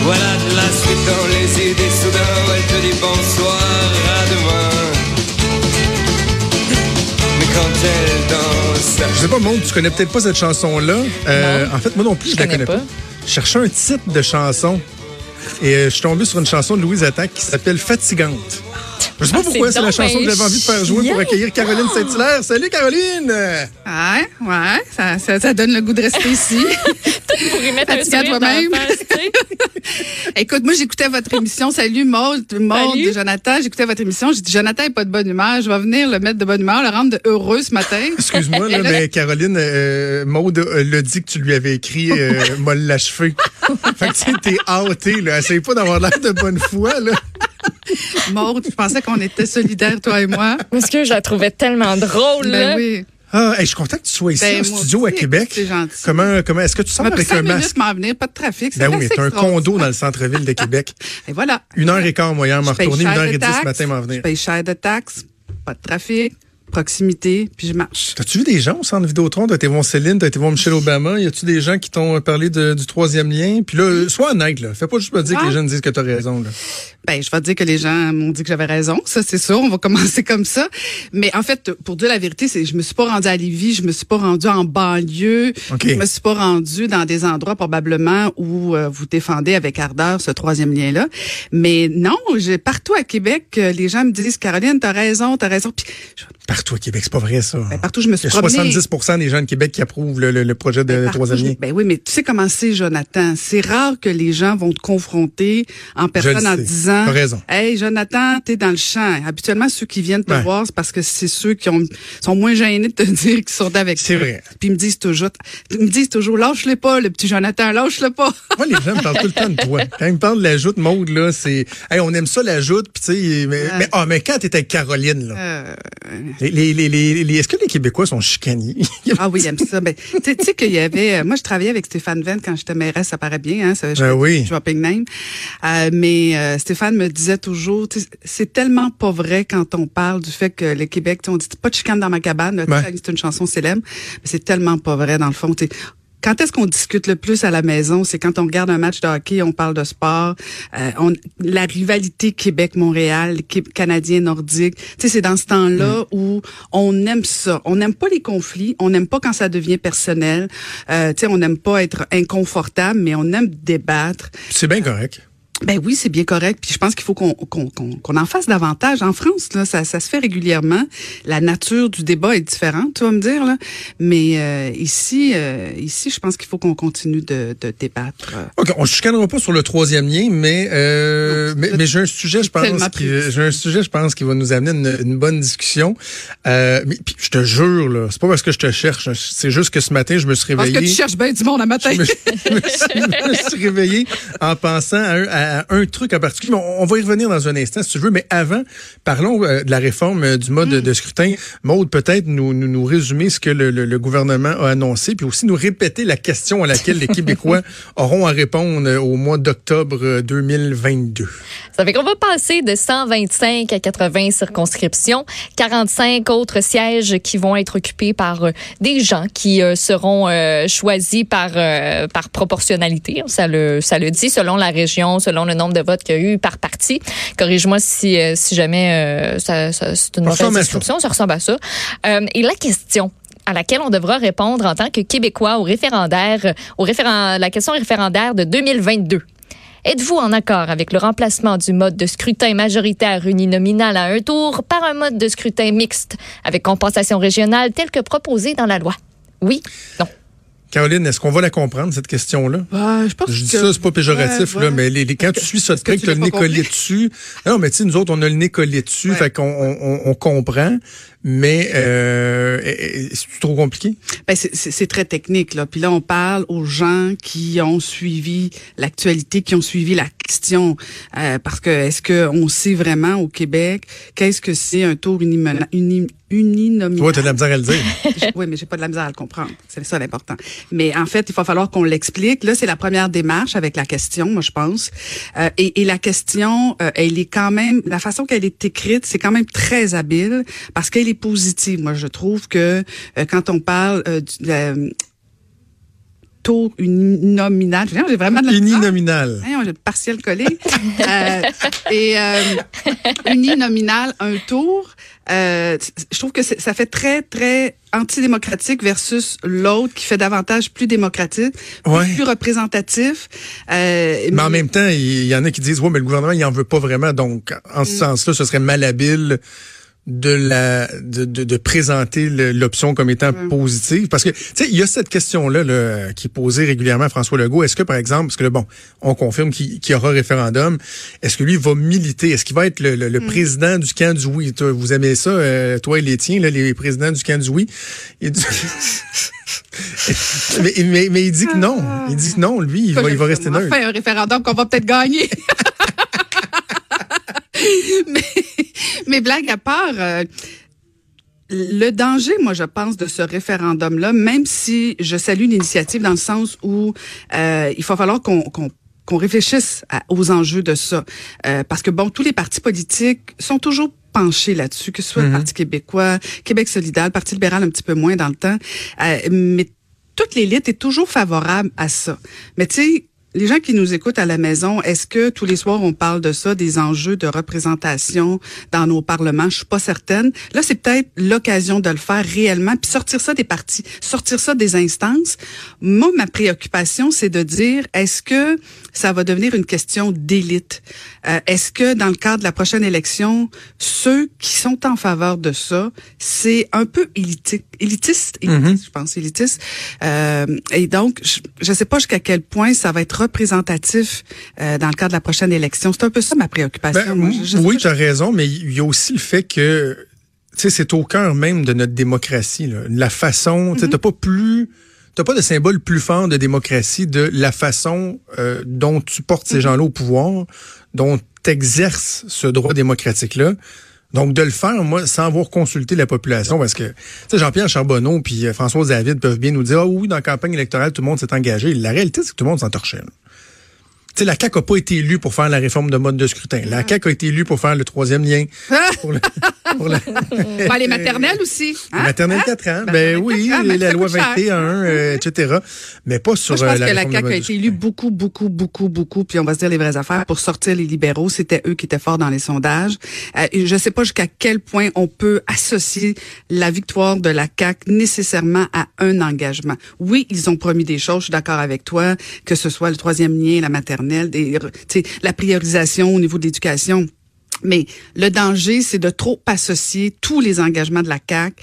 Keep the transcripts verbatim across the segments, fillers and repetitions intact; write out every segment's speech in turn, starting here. Voilà de la suite dans les idées soudain, elle te dit bonsoir à demain. Mais quand elle danse... Je sais pas, Maud, tu connais peut-être pas cette chanson-là. Euh, en fait, moi non plus, je, je la connais pas. pas. Je cherchais un titre de chanson et euh, je suis tombé sur une chanson de Louise Attaque qui s'appelle « Fatigante ». Je sais pas ah, pourquoi, c'est, c'est la chanson que j'avais envie de faire jouer pour accueillir Caroline oh. Saint-Hilaire. Salut, Caroline! Ouais, ouais, ça, ça, ça donne le goût de rester ici. Peut-être pour y mettre un sourire dans la face, tu sais. Écoute, moi, j'écoutais votre émission. Salut, Maud, Maud, Salut. Jonathan. J'écoutais votre émission. J'ai dit, Jonathan n'est pas de bonne humeur. Je vais venir le mettre de bonne humeur, le rendre heureux ce matin. Excuse-moi, là, mais Caroline, euh, Maud euh, l'a dit que tu lui avais écrit euh, « Molle l'achevé ». Fait que tu sais, t'es outé, là. Essaye pas d'avoir l'air de bonne foi, là. Maud, je pensais qu'on était solidaires, toi et moi. Parce que je la trouvais tellement drôle. Ben là. Oui. Ah, hey, je suis content que tu sois ici ben, au studio aussi, à Québec. C'est gentil. Comment, comment, est-ce que tu sors avec un masque? M'en venir, pas de trafic. C'est ben oui, mais t'as un condo dans le centre-ville de Québec. Et voilà. Une heure et quart, moyen, m'en retourner. Une heure et dix ce matin, m'en venir. Je paye cher de taxes, pas de trafic, proximité, puis je marche. T'as-tu vu des gens au centre Vidéotron? T'as été voir Céline, t'as été voir Michel Obama. Y a-tu des gens qui t'ont parlé de, du troisième lien? Puis là, sois honnête, là. Fais pas juste me dire ouais. que les gens disent que t'as raison, là. Ben, je vais te dire que les gens m'ont dit que j'avais raison. Ça, c'est sûr. On va commencer comme ça. Mais en fait, pour dire la vérité, c'est, je me suis pas rendue à Lévis, je me suis pas rendue en banlieue. Okay. Je me suis pas rendue dans des endroits, probablement, où euh, vous défendez avec ardeur ce troisième lien-là. Mais non, j'ai, partout à Québec, les gens me disent, Caroline, t'as raison, t'as raison. Puis, je, partout à Québec, c'est pas vrai, ça. Ben, partout, je me suis promenée. Il y a soixante-dix pour cent des gens de Québec qui approuvent le, le, le projet de ben, troisième lien. Ben oui, mais tu sais comment c'est, Jonathan. C'est rare que les gens vont te confronter en personne en disant... T'as raison. Hey, Jonathan, t'es dans le champ. Habituellement, ceux qui viennent te ouais. voir, c'est parce que c'est ceux qui ont, sont moins gênés de te dire qu'ils sont avec c'est toi. C'est vrai. Puis ils me disent toujours, ils me disent toujours, lâche-le pas, le petit Jonathan, lâche-le pas. Moi, les gens me parlent tout le temps de toi. Quand ils me parlent de la Joute, Maud, là, c'est, hey, on aime ça, la Joute, puis tu sais, mais, euh... mais, oh, mais quand t'es avec Caroline, là. Euh... Les, les, les, les, les, est-ce que les Québécois sont chicaniers? Ah oui, j'aime ça. Ben, tu sais qu'il y avait... Euh, moi, je travaillais avec Stéphane Venn quand j'étais mairesse, ça paraît bien. Hein, ça, je, ben oui. Je vois pas le name. Euh, mais euh, Stéphane me disait toujours, c'est tellement pas vrai quand on parle du fait que le Québec, on dit pas de chicane dans ma cabane. Là, ben. C'est une chanson célèbre. Mais c'est tellement pas vrai, dans le fond. T'sais, quand est-ce qu'on discute le plus à la maison? C'est quand on regarde un match de hockey, on parle de sport. Euh, on, la rivalité Québec-Montréal, Canadien-Nordique. Tu sais, c'est dans ce temps-là mm. où on aime ça. On n'aime pas les conflits. On n'aime pas quand ça devient personnel. Euh, tu sais, on n'aime pas être inconfortable, mais on aime débattre. C'est bien correct. Ben oui, c'est bien correct. Puis je pense qu'il faut qu'on, qu'on, qu'on, qu'on en fasse davantage. En France, là, ça, ça se fait régulièrement. La nature du débat est différente, tu vas me dire, là. Mais euh, ici, euh, ici, je pense qu'il faut qu'on continue de, de débattre. Ok, on ne chicanera pas sur le troisième lien, mais euh, non, mais, mais j'ai un sujet, je pense, qui, j'ai un sujet, je pense, qui va nous amener une, une bonne discussion. Euh, mais puis je te jure, là, c'est pas parce que je te cherche. C'est juste que ce matin, je me suis réveillé. Parce que tu cherches bien du monde à matin. Je me, je me, suis, je me suis réveillé en pensant à, à un truc en particulier. On va y revenir dans un instant, si tu veux. Mais avant, parlons euh, de la réforme euh, du mode mmh. de scrutin. Maud, peut-être nous, nous, nous résumer ce que le, le, le gouvernement a annoncé, puis aussi nous répéter la question à laquelle les Québécois auront à répondre au mois d'octobre deux mille vingt-deux. Ça fait qu'on va passer de cent vingt-cinq à quatre-vingts circonscriptions, quarante-cinq autres sièges qui vont être occupés par euh, des gens qui euh, seront euh, choisis par, euh, par proportionnalité. Ça le, ça le dit, selon la région, selon le nombre de votes qu'il y a eu par parti. Corrige-moi si, euh, si jamais euh, ça, ça, c'est une mauvaise description. Ça ressemble à ça. Euh, et la question à laquelle on devra répondre en tant que Québécois au référendaire, au référend, la question référendaire de deux mille vingt-deux. Êtes-vous en accord avec le remplacement du mode de scrutin majoritaire uninominal à un tour par un mode de scrutin mixte avec compensation régionale tel que proposé dans la loi? Oui? Non? Caroline, est-ce qu'on va la comprendre, cette question-là? Bah, je pense je dis que... ça, c'est pas péjoratif, ouais, ouais. là, mais les, les, quand est-ce tu suis ça de près, que tu as le nez collé dessus. Non, mais tu sais, nous autres, on a le nez collé dessus, ouais. fait qu'on on, on comprend. mais euh, c'est trop compliqué? Ben c'est, c'est, c'est très technique, là. Puis là, on parle aux gens qui ont suivi l'actualité, qui ont suivi la question. Euh, parce que est-ce qu'on sait vraiment au Québec qu'est-ce que c'est un taux uninominal? Uni, uninominal? Oui, tu as de la misère à le dire. Oui, mais j'ai pas de la misère à le comprendre. C'est ça l'important. Mais en fait, il va falloir qu'on l'explique. Là, c'est la première démarche avec la question, moi, je pense. Euh, et, et la question, euh, elle est quand même... La façon qu'elle est écrite, c'est quand même très habile parce qu'elle est positive. Moi, je trouve que euh, quand on parle euh, du... Euh, taux uninominal. J'ai vraiment de la... Uninominal. Ah, on a le partiel collé. euh, et euh, uninominal, un tour. Euh, je trouve que c'est, ça fait très, très antidémocratique versus l'autre qui fait davantage plus démocratique, plus, ouais. plus représentatif. Euh, mais, mais en même temps, il y en a qui disent, ouais, mais le gouvernement, il en veut pas vraiment. Donc, en ce mm. sens-là, ce serait malhabile de la de de, de présenter le, l'option comme étant mmh. positive, parce que tu sais il y a cette question là là qui est posée régulièrement à François Legault. Est-ce que par exemple, parce que là, bon, on confirme qu'il, qu'il y aura référendum, est-ce que lui va militer, est-ce qu'il va être le, le, le mmh. président du camp du oui? Toi, vous aimez ça, euh, toi et les tiens là, les présidents du camp du oui et du... mais, mais mais il dit que non, il dit que non, lui il va il va rester neutre. On va faire un référendum qu'on va peut-être gagner. mais Mais blague à part, euh, le danger, moi, je pense, de ce référendum-là, même si je salue l'initiative dans le sens où euh, il va falloir qu'on, qu'on, qu'on réfléchisse à, aux enjeux de ça. Euh, parce que, bon, tous les partis politiques sont toujours penchés là-dessus, que ce soit mm-hmm. le Parti québécois, Québec solidaire, le Parti libéral un petit peu moins dans le temps. Euh, mais toute l'élite est toujours favorable à ça. Mais tu sais... Les gens qui nous écoutent à la maison, est-ce que tous les soirs on parle de ça, des enjeux de représentation dans nos parlements? Je suis pas certaine. Là, c'est peut-être l'occasion de le faire réellement, puis sortir ça des partis, sortir ça des instances. Moi, ma préoccupation, c'est de dire, est-ce que ça va devenir une question d'élite? Euh, est-ce que dans le cadre de la prochaine élection, ceux qui sont en faveur de ça, c'est un peu élitiste, élitiste, élitiste mm-hmm. je pense, élitiste. Euh, et donc, je, je sais pas jusqu'à quel point ça va être représentatif euh, dans le cadre de la prochaine élection. C'est un peu ça ma préoccupation. Ben, moi, je, je, oui, je... tu as raison, mais il y a aussi le fait que tu sais, c'est au cœur même de notre démocratie, là. La façon, tu sais, mm-hmm. t'as pas plus, t'as pas de symbole plus fort de démocratie de la façon euh, dont tu portes ces mm-hmm. gens-là au pouvoir, dont t'exerces ce droit démocratique-là. Donc, de le faire, moi, sans avoir consulté la population, parce que, tu sais, Jean-Pierre Charbonneau puis euh, Françoise David peuvent bien nous dire, ah oh, oui, dans la campagne électorale, tout le monde s'est engagé. La réalité, c'est que tout le monde s'en torchait. Tu sais, la C A Q n'a pas été élue pour faire la réforme de mode de scrutin. La C A Q a été élue pour faire le troisième lien. Pour le, pour la... ben, les maternelles aussi. Hein? Les maternelles hein? quatre ans. Ben, ben oui, quatre ans, la loi vingt et un, euh, et cetera. Mais pas sur moi, je pense euh, la que réforme la C A Q a été élue beaucoup, beaucoup, beaucoup, beaucoup. Puis on va se dire les vraies affaires. Pour sortir les libéraux, c'était eux qui étaient forts dans les sondages. Euh, je ne sais pas jusqu'à quel point on peut associer la victoire de la C A Q nécessairement à un engagement. Oui, ils ont promis des choses. Je suis d'accord avec toi. Que ce soit le troisième lien, la maternelle, des, la priorisation au niveau de l'éducation. Mais le danger, c'est de trop associer tous les engagements de la C A Q,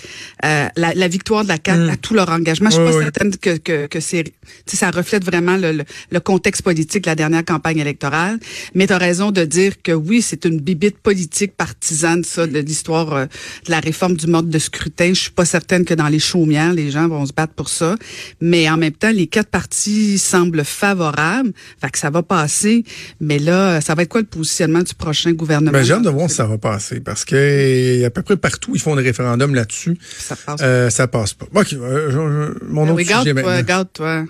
euh, la, la victoire de la C A Q mmh. à tout leur engagement. Je ne suis pas oui. certaine que, que, que c'est, ça reflète vraiment le, le, le contexte politique de la dernière campagne électorale. Mais tu as raison de dire que oui, c'est une bibite politique partisane, ça, de l'histoire euh, de la réforme du mode de scrutin. Je suis pas certaine que dans les chaumières, les gens vont se battre pour ça. Mais en même temps, les quatre partis semblent favorables. Fait que ça va passer. Mais là, ça va être quoi le positionnement du prochain gouvernement? Ben, j'ai hâte de voir si ça va passer, parce que à peu près partout, ils font des référendums là-dessus. Ça passe pas. Euh, ça passe pas. OK, euh, je, je, mon autre oui, sujet maintenant. Regarde-toi.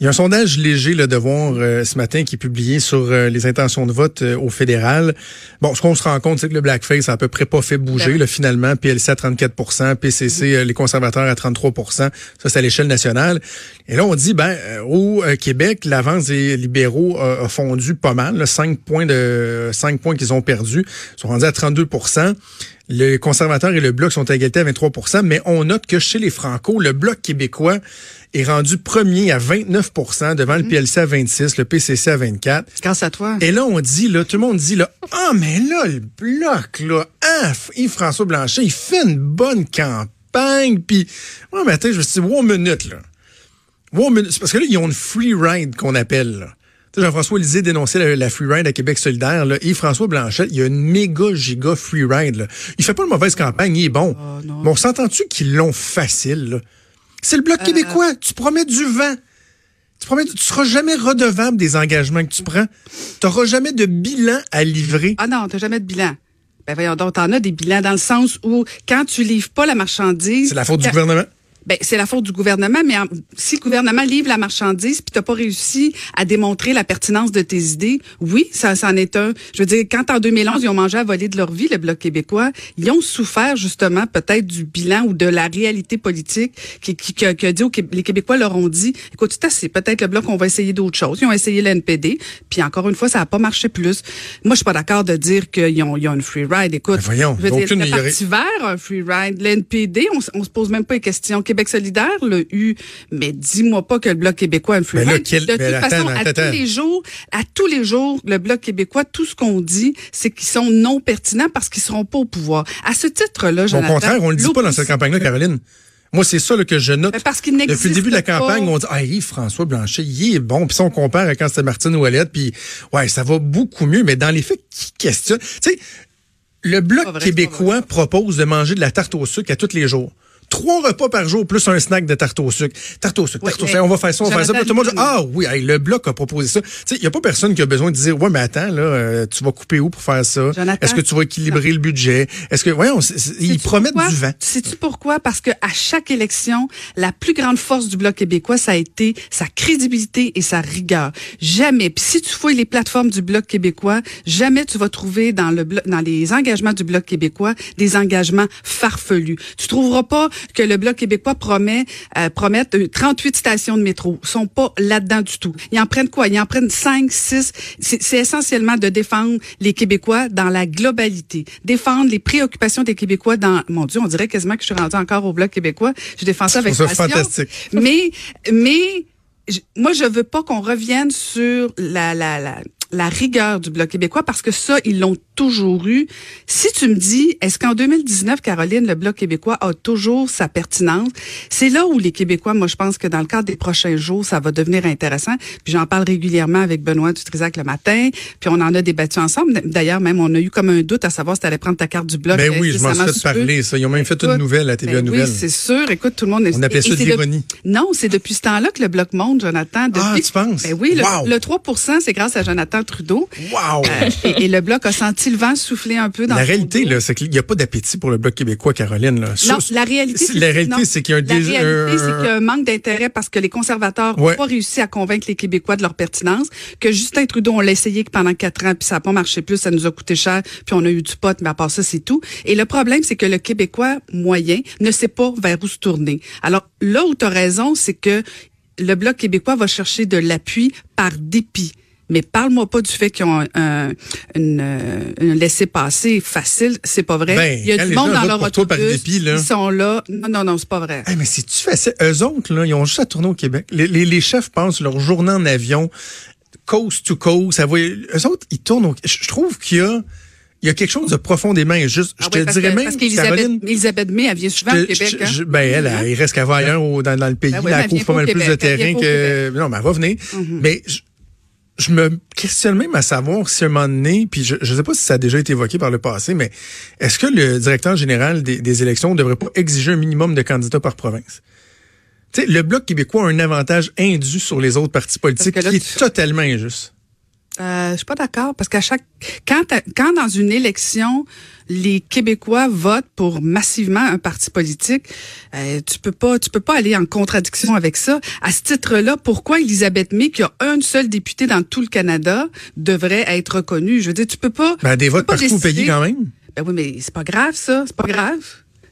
Il y a un sondage léger, le Devoir, euh, ce matin, qui est publié sur euh, les intentions de vote euh, au fédéral. Bon, ce qu'on se rend compte, c'est que le blackface a à peu près pas fait bouger, là, finalement. P L C à trente-quatre pour cent, P C C, euh, les conservateurs à trente-trois pour cent. Ça, c'est à l'échelle nationale. Et là, on dit, ben, euh, au euh, Québec, l'avance des libéraux euh, a fondu pas mal, là, cinq points de, cinq points qu'ils ont perdus. Ils sont rendus à trente-deux pour cent. Les conservateurs et le Bloc sont à égalité à vingt-trois pour cent, mais on note que chez les Franco, le Bloc québécois est rendu premier à vingt-neuf pour cent devant mmh. le P L C à vingt-six, le P C C à vingt-quatre. Grâce à toi. Et là, on dit, là, tout le monde dit, là, ah, oh, mais là, le Bloc, là, hein, Yves-François Blanchet, il fait une bonne campagne, puis, ouais, mais attends, je me suis dit, wow, minute, là. Wow, minute. Parce que là, ils ont une free ride qu'on appelle, là. Jean-François Lisée dénonçait la, la free ride à Québec solidaire. Là. Yves-François Blanchet, il y a une méga giga free ride. Là. Il fait pas une mauvaise campagne, il est bon. Oh, mais on s'entend-tu qu'ils l'ont facile? Là? C'est le Bloc euh... québécois. Tu promets du vent. Tu promets, tu seras jamais redevable des engagements que tu prends. Tu n'auras jamais de bilan à livrer. Ah non, tu n'as jamais de bilan. Ben voyons donc, tu en as des bilans dans le sens où quand tu livres pas la marchandise... C'est la faute du gouvernement? Ben, c'est la faute du gouvernement, mais en, si le gouvernement livre la marchandise puis t'as pas réussi à démontrer la pertinence de tes idées, oui, ça, ça en est un. Je veux dire, quand en deux mille onze, ils ont mangé à voler de leur vie, le Bloc québécois, ils ont souffert justement peut-être du bilan ou de la réalité politique qui, qui, qui, a, qui a dit aux Québécois, les Québécois leur ont dit, écoute, c'est peut-être le Bloc, on va essayer d'autres choses. Ils ont essayé le N P D, puis encore une fois, ça a pas marché plus. Moi, je suis pas d'accord de dire qu'ils ont, ils ont une free ride. Écoute, ben voyons, je veux dire, le Parti vert a un free ride. Le N P D, on, on se pose même pas les questions. Québec solidaire l'a eu, mais dis-moi pas que le Bloc québécois a une free ride. De toute façon, attends, à attends. tous les jours, à tous les jours, le Bloc québécois, tout ce qu'on dit, c'est qu'ils sont non pertinents parce qu'ils seront pas au pouvoir. À ce titre-là, Jonathan... Au contraire, on le dit pas dans cette campagne-là, Caroline. Moi, c'est ça là, que je note. Parce qu'il n'existe Depuis le début de la campagne, pas. On dit « Ah, Yves-François Blanchet, il est bon. » Puis si on compare à quand c'était Martine Ouellet, puis ouais, ça va beaucoup mieux. Mais dans les faits, qui questionne? Tu sais, le Bloc vrai, québécois propose de manger de la tarte au sucre à tous les jours. Trois repas par jour, plus un snack de tarte au sucre. Tarte au sucre, tarte au sucre, on va faire ça, on va faire ça. Tout le monde dit, ah oui, hey, le Bloc a proposé ça. Tu sais, il n'y a pas personne qui a besoin de dire, ouais, mais attends, là, euh, tu vas couper où pour faire ça? Jonathan, est-ce que tu vas équilibrer non. le budget? Est-ce que, voyons, c'est, c'est, ils promettent pourquoi? du vent. Sais-tu pourquoi? Parce que à chaque élection, la plus grande force du Bloc québécois, ça a été sa crédibilité et sa rigueur. Jamais. Puis si tu fouilles les plateformes du Bloc québécois, jamais tu vas trouver dans le blo- dans les engagements du Bloc québécois des engagements farfelus. Tu trouveras pas que le Bloc québécois promet euh, promette trente-huit stations de métro. Ils sont pas là-dedans du tout. Ils en prennent quoi? Ils en prennent cinq, six. C'est, c'est essentiellement de défendre les Québécois dans la globalité. Défendre les préoccupations des Québécois dans... Mon Dieu, on dirait quasiment que je suis rendue encore au Bloc québécois. Je défends ça avec passion. C'est fantastique. Mais, mais moi, je veux pas qu'on revienne sur la... la, la la rigueur du Bloc québécois, parce que ça, ils l'ont toujours eu. Si tu me dis, est-ce qu'en deux mille dix-neuf, Caroline, le Bloc québécois a toujours sa pertinence? C'est là où les Québécois, moi, je pense que dans le cadre des prochains jours, ça va devenir intéressant. Puis j'en parle régulièrement avec Benoît Dutrisac le matin, puis on en a débattu ensemble. D'ailleurs, même, on a eu comme un doute à savoir si tu allais prendre ta carte du Bloc. Ben oui, je m'en suis fait parler, ça. Ils ont même fait écoute, une nouvelle à T V A ben Nouvelle. Oui, c'est sûr. Écoute, tout le monde... Est... On appelait ça de l'ironie. De... Non, c'est depuis ce temps-là que le Bloc monte, Jonathan. Depuis... Ah, tu penses? Ben oui, le, wow. le trois pour cent, c'est grâce à Jonathan Trudeau. Wow! Euh, et, et le Bloc a senti le vent souffler un peu dans la réalité, là, c'est qu'il n'y a pas d'appétit pour le Bloc québécois, Caroline. Là. Non, la réalité, c'est, la réalité, non, c'est qu'il y a un la dé- réalité, euh... c'est qu'il y a un manque d'intérêt parce que les conservateurs ouais. n'ont pas réussi à convaincre les Québécois de leur pertinence. Que Justin Trudeau, on l'a essayé pendant quatre ans, puis ça n'a pas marché plus, ça nous a coûté cher, puis on a eu du pot, mais à part ça, c'est tout. Et le problème, c'est que le Québécois moyen ne sait pas vers où se tourner. Alors, là où tu as raison, c'est que le Bloc québécois va chercher de l'appui par dépit. Mais parle-moi pas du fait qu'ils ont un, un, une, une laissez-passer facile, c'est pas vrai. Ben, il y a du monde dans leur autobus, dépit, là. Ils sont là. Non, non, non, c'est pas vrai. Hey, mais si tu fais ça, eux autres, là, ils ont juste à tourner au Québec. Les, les, les chefs passent leur journée en avion, coast to coast. Ça va, eux autres, ils tournent au... Je trouve qu'il y a... Il y a quelque chose de profondément injuste. Ah je oui, te dirais que, même, parce qu'Elisabeth Elisabeth May, elle vient souvent je, au Québec. Je, je, ben elle, mm-hmm. elle, il reste qu'à voir dans, dans le pays. Ben oui, là, elle couvre pas mal Québec, plus de terrain que... Non, mais elle va venir. Mm-hmm. Mais... Je, Je me questionne même à savoir si à un moment donné, puis je ne sais pas si ça a déjà été évoqué par le passé, mais est-ce que le directeur général des, des élections ne devrait pas exiger un minimum de candidats par province? Tu sais, le Bloc québécois a un avantage indu sur les autres partis politiques là, qui est tu... totalement injuste. Euh, je suis pas d'accord parce qu'à chaque quand quand dans une élection les Québécois votent pour massivement un parti politique, euh, tu peux pas tu peux pas aller en contradiction avec ça. À ce titre-là, pourquoi Elisabeth May qui a un seul député dans tout le Canada devrait être reconnue? Je veux dire, tu peux pas ben, des votes partout au pays quand même. Ben oui, mais c'est pas grave ça, c'est pas grave.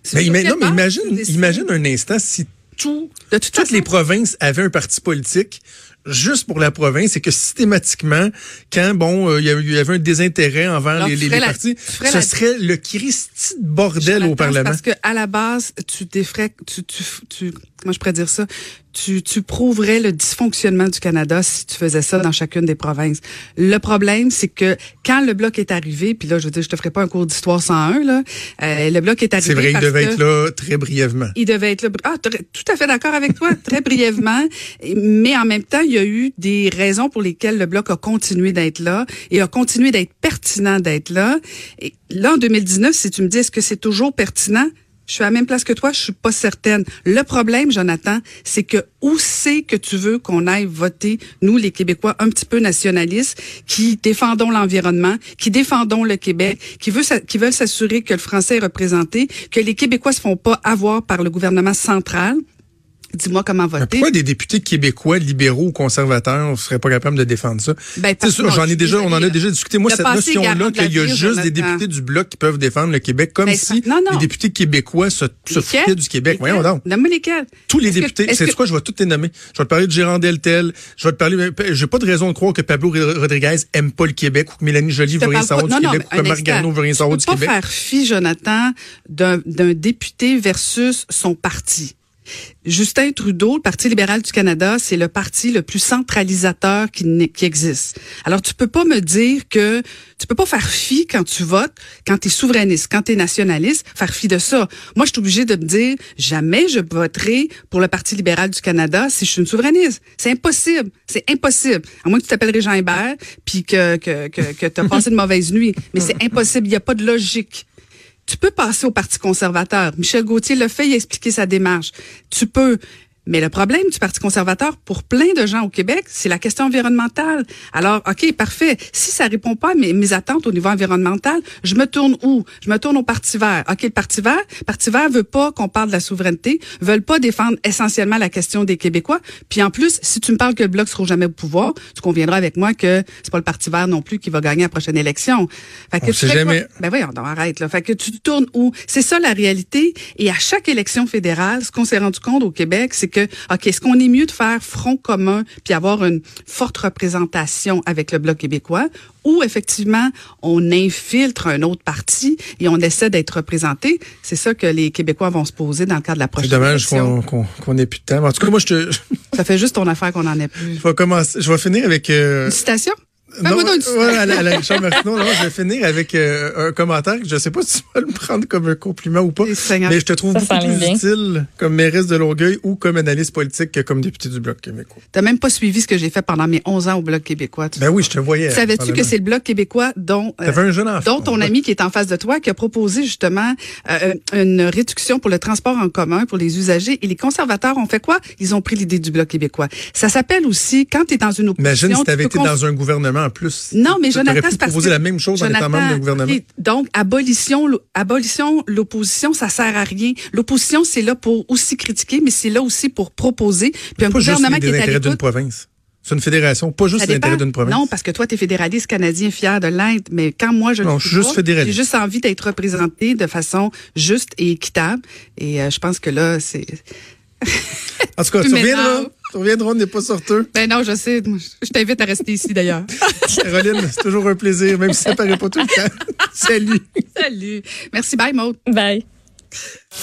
C'est ben, ima- non, mais imagine imagine un instant si tout de toute toutes façon, les provinces avaient un parti politique. Juste pour la province, c'est que systématiquement, quand bon, il euh, y avait un désintérêt envers Alors, les, les, les la, partis, ce la... serait le Christi de bordel au Parlement. Parce que à la base, tu défrais, tu, tu, tu, comment je pourrais dire ça, tu, tu prouverais le dysfonctionnement du Canada si tu faisais ça dans chacune des provinces. Le problème, c'est que quand le Bloc est arrivé, puis là, je veux dire, je te ferai pas un cours d'histoire cent un là, euh, le Bloc est arrivé. C'est vrai, parce il devait que être là très brièvement. Il devait être là. Ah, tout à fait d'accord avec toi, très brièvement, mais en même temps, il y a eu des raisons pour lesquelles le Bloc a continué d'être là et a continué d'être pertinent d'être là. Et là, en deux mille dix-neuf, si tu me dis, est-ce que c'est toujours pertinent? Je suis à la même place que toi, je suis pas certaine. Le problème, Jonathan, c'est que où c'est que tu veux qu'on aille voter, nous, les Québécois un petit peu nationalistes, qui défendons l'environnement, qui défendons le Québec, qui veut, qui veulent s'assurer que le français est représenté, que les Québécois se font pas avoir par le gouvernement central. Dis-moi comment voter. Mais pourquoi des députés québécois, libéraux ou conservateurs ne seraient pas capables de défendre ça? Ben, c'est sûr, j'en ai déjà, on en a déjà discuté. Moi, cette notion-là qu'il y a juste des députés du Bloc qui peuvent défendre le Québec, comme ben, si non, non. les députés québécois se, se foutaient du Québec. Lesquelles? Voyons donc. Nomme lesquels? Tous les est-ce députés. C'est que... quoi? Je vais tous les nommer. Je vais te parler de Gérard Deltel. Je vais te parler... J'ai pas de raison de croire que Pablo Rodriguez aime pas le Québec ou que Mélanie Joly veut rien savoir du Québec ou que Marc Garneau veut rien savoir du Québec. Tu peux pas faire fi, Jonathan, d'un député versus son parti. Justin Trudeau, le Parti libéral du Canada, c'est le parti le plus centralisateur qui, qui existe. Alors, tu peux pas me dire que, tu peux pas faire fi quand tu votes, quand t'es souverainiste, quand t'es nationaliste, faire fi de ça. Moi, je suis obligée de me dire, jamais je voterai pour le Parti libéral du Canada si je suis une souverainiste. C'est impossible. C'est impossible. À moins que tu t'appellerais Jean Hébert, puis que, que, que, que t'as passé une mauvaise nuit. Mais c'est impossible. Il y a pas de logique. Tu peux passer au Parti conservateur. Michel Gauthier l'a fait, il a expliqué sa démarche. Tu peux. Mais le problème du Parti conservateur, pour plein de gens au Québec, c'est la question environnementale. Alors, OK, parfait. Si ça répond pas à mes, mes attentes au niveau environnemental, je me tourne où? Je me tourne au Parti vert. OK, le Parti vert, le Parti vert veut pas qu'on parle de la souveraineté, veulent pas défendre essentiellement la question des Québécois. Puis en plus, si tu me parles que le Bloc sera jamais au pouvoir, tu conviendras avec moi que c'est pas le Parti vert non plus qui va gagner la prochaine élection. Fait que On tu sait jamais. Quoi? Ben voyons, donc, arrête, là. Fait que tu te tournes où? C'est ça la réalité. Et à chaque élection fédérale, ce qu'on s'est rendu compte au Québec, c'est que Que, OK, est-ce qu'on est mieux de faire front commun puis avoir une forte représentation avec le Bloc québécois ou, effectivement, on infiltre un autre parti et on essaie d'être représenté? C'est ça que les Québécois vont se poser dans le cadre de la prochaine élection. C'est dommage qu'on, qu'on, qu'on n'ait plus de temps. En tout cas, moi, je te... Ça fait juste ton affaire qu'on n'en ait plus. Je vais commencer. Je vais finir avec... Euh... Une citation? Non, non, ouais, à la, à la Richard Martineau, non, je vais finir avec euh, un commentaire que je ne sais pas si tu vas le prendre comme un compliment ou pas, mais je te trouve ça beaucoup plus bien. Utile comme mairesse de Longueuil ou comme analyste politique que comme député du Bloc québécois. Tu n'as même pas suivi ce que j'ai fait pendant mes onze ans au Bloc québécois. Tu ben vois. Oui, je te voyais. Savais-tu que c'est le Bloc québécois dont, euh, enfant, dont ton ami qui est en face de toi qui a proposé justement euh, une réduction pour le transport en commun, pour les usagers, et les conservateurs ont fait quoi? Ils ont pris l'idée du Bloc québécois. Ça s'appelle aussi, quand tu es dans une opposition... Imagine si tu avais été conf... dans un gouvernement en plus. Non, mais Jonathan, c'est parce que... la même chose en étant membre d'un gouvernement. Okay, donc, abolition, abolition, l'opposition, ça sert à rien. L'opposition, c'est là pour aussi critiquer, mais c'est là aussi pour proposer. Puis un pas gouvernement juste qui est à l'écoute d'une province. C'est une fédération, pas juste l'intérêt d'une province. Non, parce que toi, t'es fédéraliste canadien, fier de l'Inde, mais quand moi, je non, le suis juste pas, fédéraliste. J'ai juste envie d'être représenté de façon juste et équitable. Et euh, je pense que là, c'est... En tout cas, tu reviendras, tu reviendras, on n'est pas sorteux. Ben non, je sais, je t'invite à rester ici d'ailleurs. Caroline, c'est toujours un plaisir, même si ça paraît pas tout le temps. Salut. Salut. Merci, bye Maud. Bye.